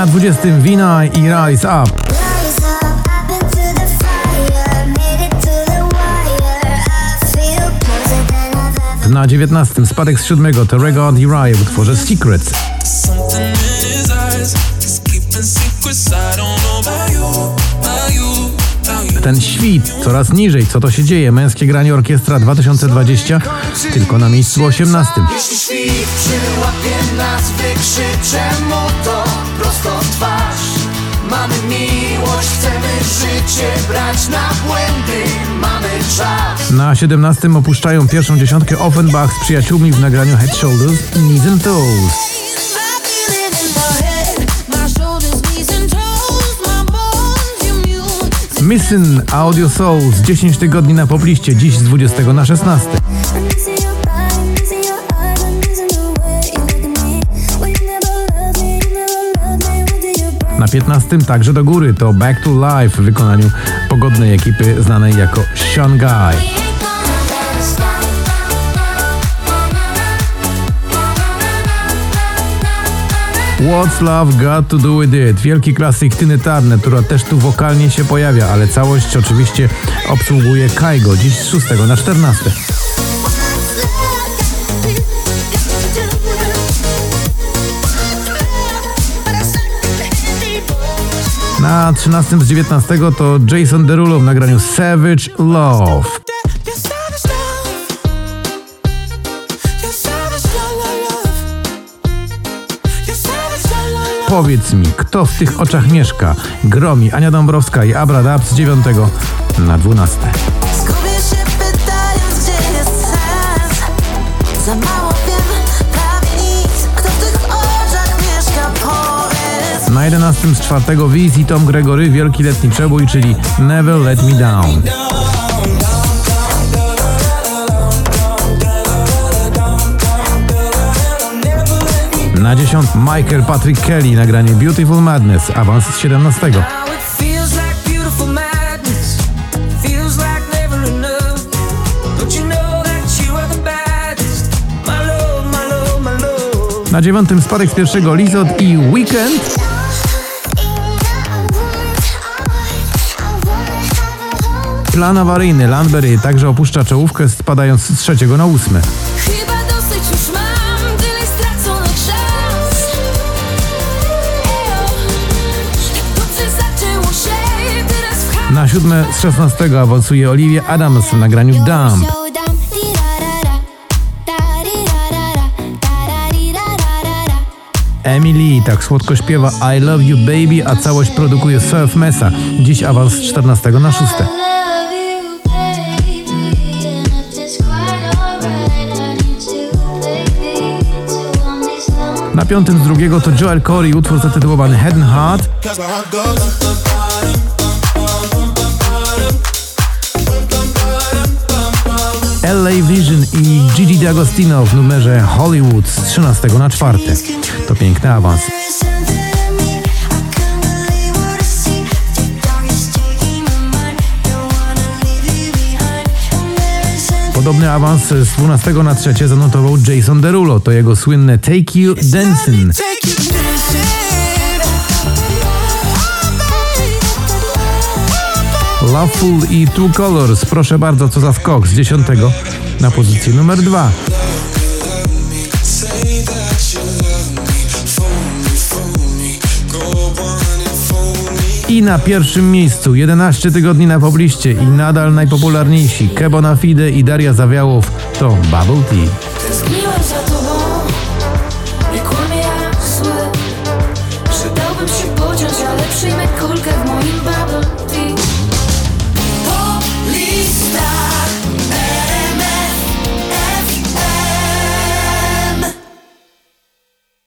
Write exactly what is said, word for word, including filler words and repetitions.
Na dwudziestym Wina i Rise Up. Na dziewiętnastym spadek z siódmego Terego D'Rai w utworze Secrets. Ten świt coraz niżej, co to się dzieje? Męskie granie orkiestra dwa tysiące dwadzieścia tylko na miejscu osiemnastym. Jeśli świt przyłapie nas, wykrzyczę mu to prosto w twarz. Mamy miłość, chcemy życie brać na błędy, mamy czas. Na siedemnastym opuszczają pierwszą dziesiątkę Offenbach z przyjaciółmi w nagraniu Head, Shoulders, Knees and Toes. Missing Audio Souls dziesięć tygodni na popliście, dziś z dwudziestego na szesnastym. Na piętnastym także do góry to Back to Life w wykonaniu pogodnej ekipy znanej jako Shanghai. What's Love Got to Do With It? Wielki klasyk Tiny Turner, która też tu wokalnie się pojawia, ale całość oczywiście obsługuje Kygo, dziś z szóstego na czternastym. Na trzynastym z dziewiętnastego to Jason Derulo w nagraniu Savage Love. Powiedz mi, kto w tych oczach mieszka? Gromi, Ania Dąbrowska i Abradab z dziewiątego na dwunastym. Zgubię się pytając, gdzie jest sens. Za mało wiem, prawie nic. Kto w tych oczach mieszka? Powiedz. Na jedenastym z czwartego wizji Tom Gregory, wielki letni przebój, czyli Never Let Me Down. Na dziesiątym Michael Patrick Kelly, nagranie Beautiful Madness, awans z siedemnastego. Na dziewiątym spadek z pierwszego Lizard i Weekend. Plan awaryjny Landberry także opuszcza czołówkę, spadając z trzeciego na ósmy. Na siódme z szesnastego awansuje Olivia Adams w nagraniu Dump. Emily tak słodko śpiewa I Love You Baby, a całość produkuje Surf Mesa. Dziś awans z czternastego na szóste. Na piątym z drugiego to Joel Corry, utwór zatytułowany Head and Heart. L A. Vision i Gigi D'Agostino w numerze Hollywood z trzynastego na czwarte. To piękny awans. Podobny awans z dwunastego na trzecie zanotował Jason Derulo. To jego słynne Take You Dancing. Loveful i Two Colors, proszę bardzo, co za skok, z dziesiątego na pozycję numer dwa. I na pierwszym miejscu jedenaście tygodni na pobliście i nadal najpopularniejsi Kebonafide i Daria Zawiałów to Bubble Tea.